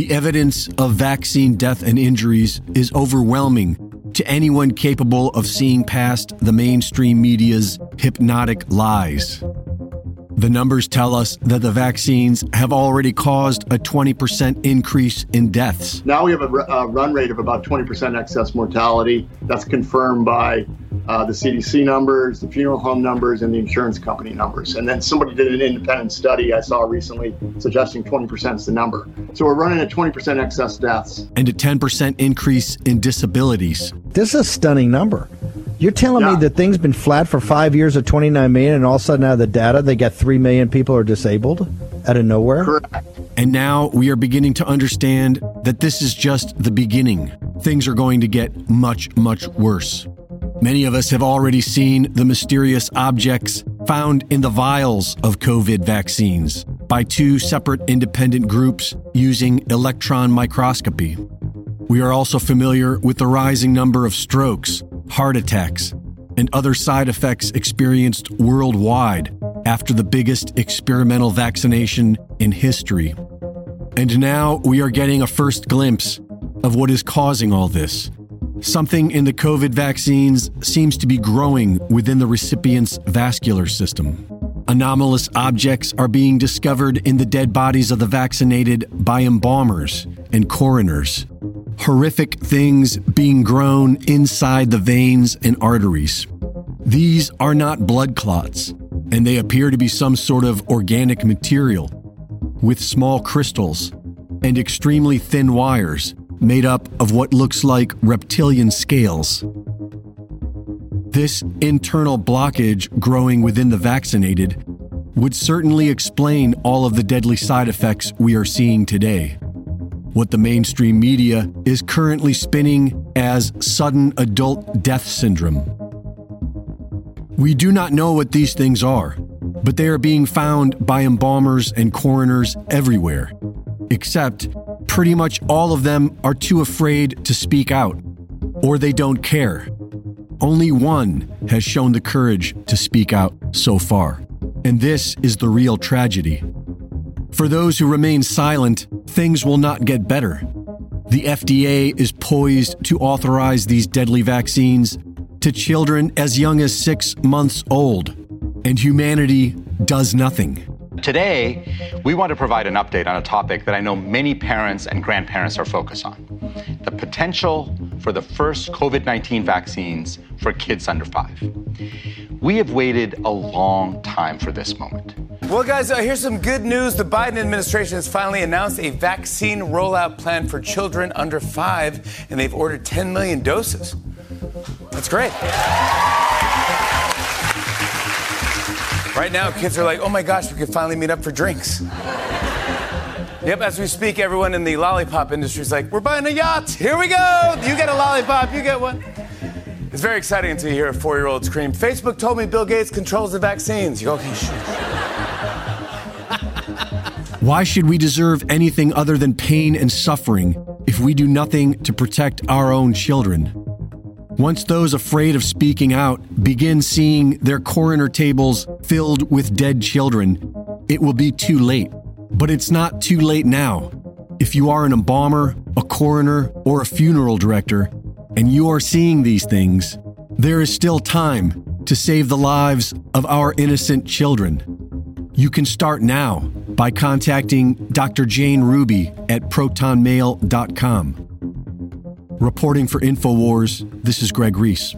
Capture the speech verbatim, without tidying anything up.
The evidence of vaccine death and injuries is overwhelming to anyone capable of seeing past the mainstream media's hypnotic lies. The numbers tell us that the vaccines have already caused a twenty percent increase in deaths. Now we have a, a run rate of about twenty percent excess mortality. That's confirmed by uh, the C D C numbers, the funeral home numbers, and the insurance company numbers. And then somebody did an independent study I saw recently suggesting twenty percent is the number. So we're running at twenty percent excess deaths. And a ten percent increase in disabilities. This is a stunning number. You're telling yeah. me that thing's been flat for five years at twenty-nine million, and all of a sudden out of the data, they got three million people are disabled out of nowhere? Correct. And now we are beginning to understand that this is just the beginning. Things are going to get much, much worse. Many of us have already seen the mysterious objects found in the vials of COVID vaccines by two separate independent groups using electron microscopy. We are also familiar with the rising number of strokes, heart attacks, and other side effects experienced worldwide after the biggest experimental vaccination in history. And now we are getting a first glimpse of what is causing all this. Something in the COVID vaccines seems to be growing within the recipient's vascular system. Anomalous objects are being discovered in the dead bodies of the vaccinated by embalmers and coroners. Horrific things being grown inside the veins and arteries. These are not blood clots, and they appear to be some sort of organic material with small crystals and extremely thin wires made up of what looks like reptilian scales. This internal blockage growing within the vaccinated would certainly explain all of the deadly side effects we are seeing today. What the mainstream media is currently spinning as sudden adult death syndrome. We do not know what these things are, but they are being found by embalmers and coroners everywhere, except pretty much all of them are too afraid to speak out, or they don't care. Only one has shown the courage to speak out so far, and this is the real tragedy. For those who remain silent, things will not get better. The F D A is poised to authorize these deadly vaccines to children as young as six months old, and humanity does nothing. Today, we want to provide an update on a topic that I know many parents and grandparents are focused on, the potential for the first COVID nineteen vaccines for kids under five. We have waited a long time for this moment. Well, guys, uh, here's some good news. The Biden administration has finally announced a vaccine rollout plan for children under five, and they've ordered ten million doses. That's great. Right now, kids are like, oh, my gosh, we could finally meet up for drinks. Yep, as we speak, everyone in the lollipop industry is like, we're buying a yacht. Here we go. You get a lollipop. You get one. It's very exciting until you hear a four-year-old scream, Facebook told me Bill Gates controls the vaccines. You go, okay, shh. Why should we deserve anything other than pain and suffering if we do nothing to protect our own children? Once those afraid of speaking out begin seeing their coroner tables filled with dead children, it will be too late. But it's not too late now. If you are an embalmer, a coroner, or a funeral director, and you are seeing these things, there is still time to save the lives of our innocent children. You can start now by contacting Doctor Jane Ruby at proton mail dot com. Reporting for InfoWars, this is Greg Reese.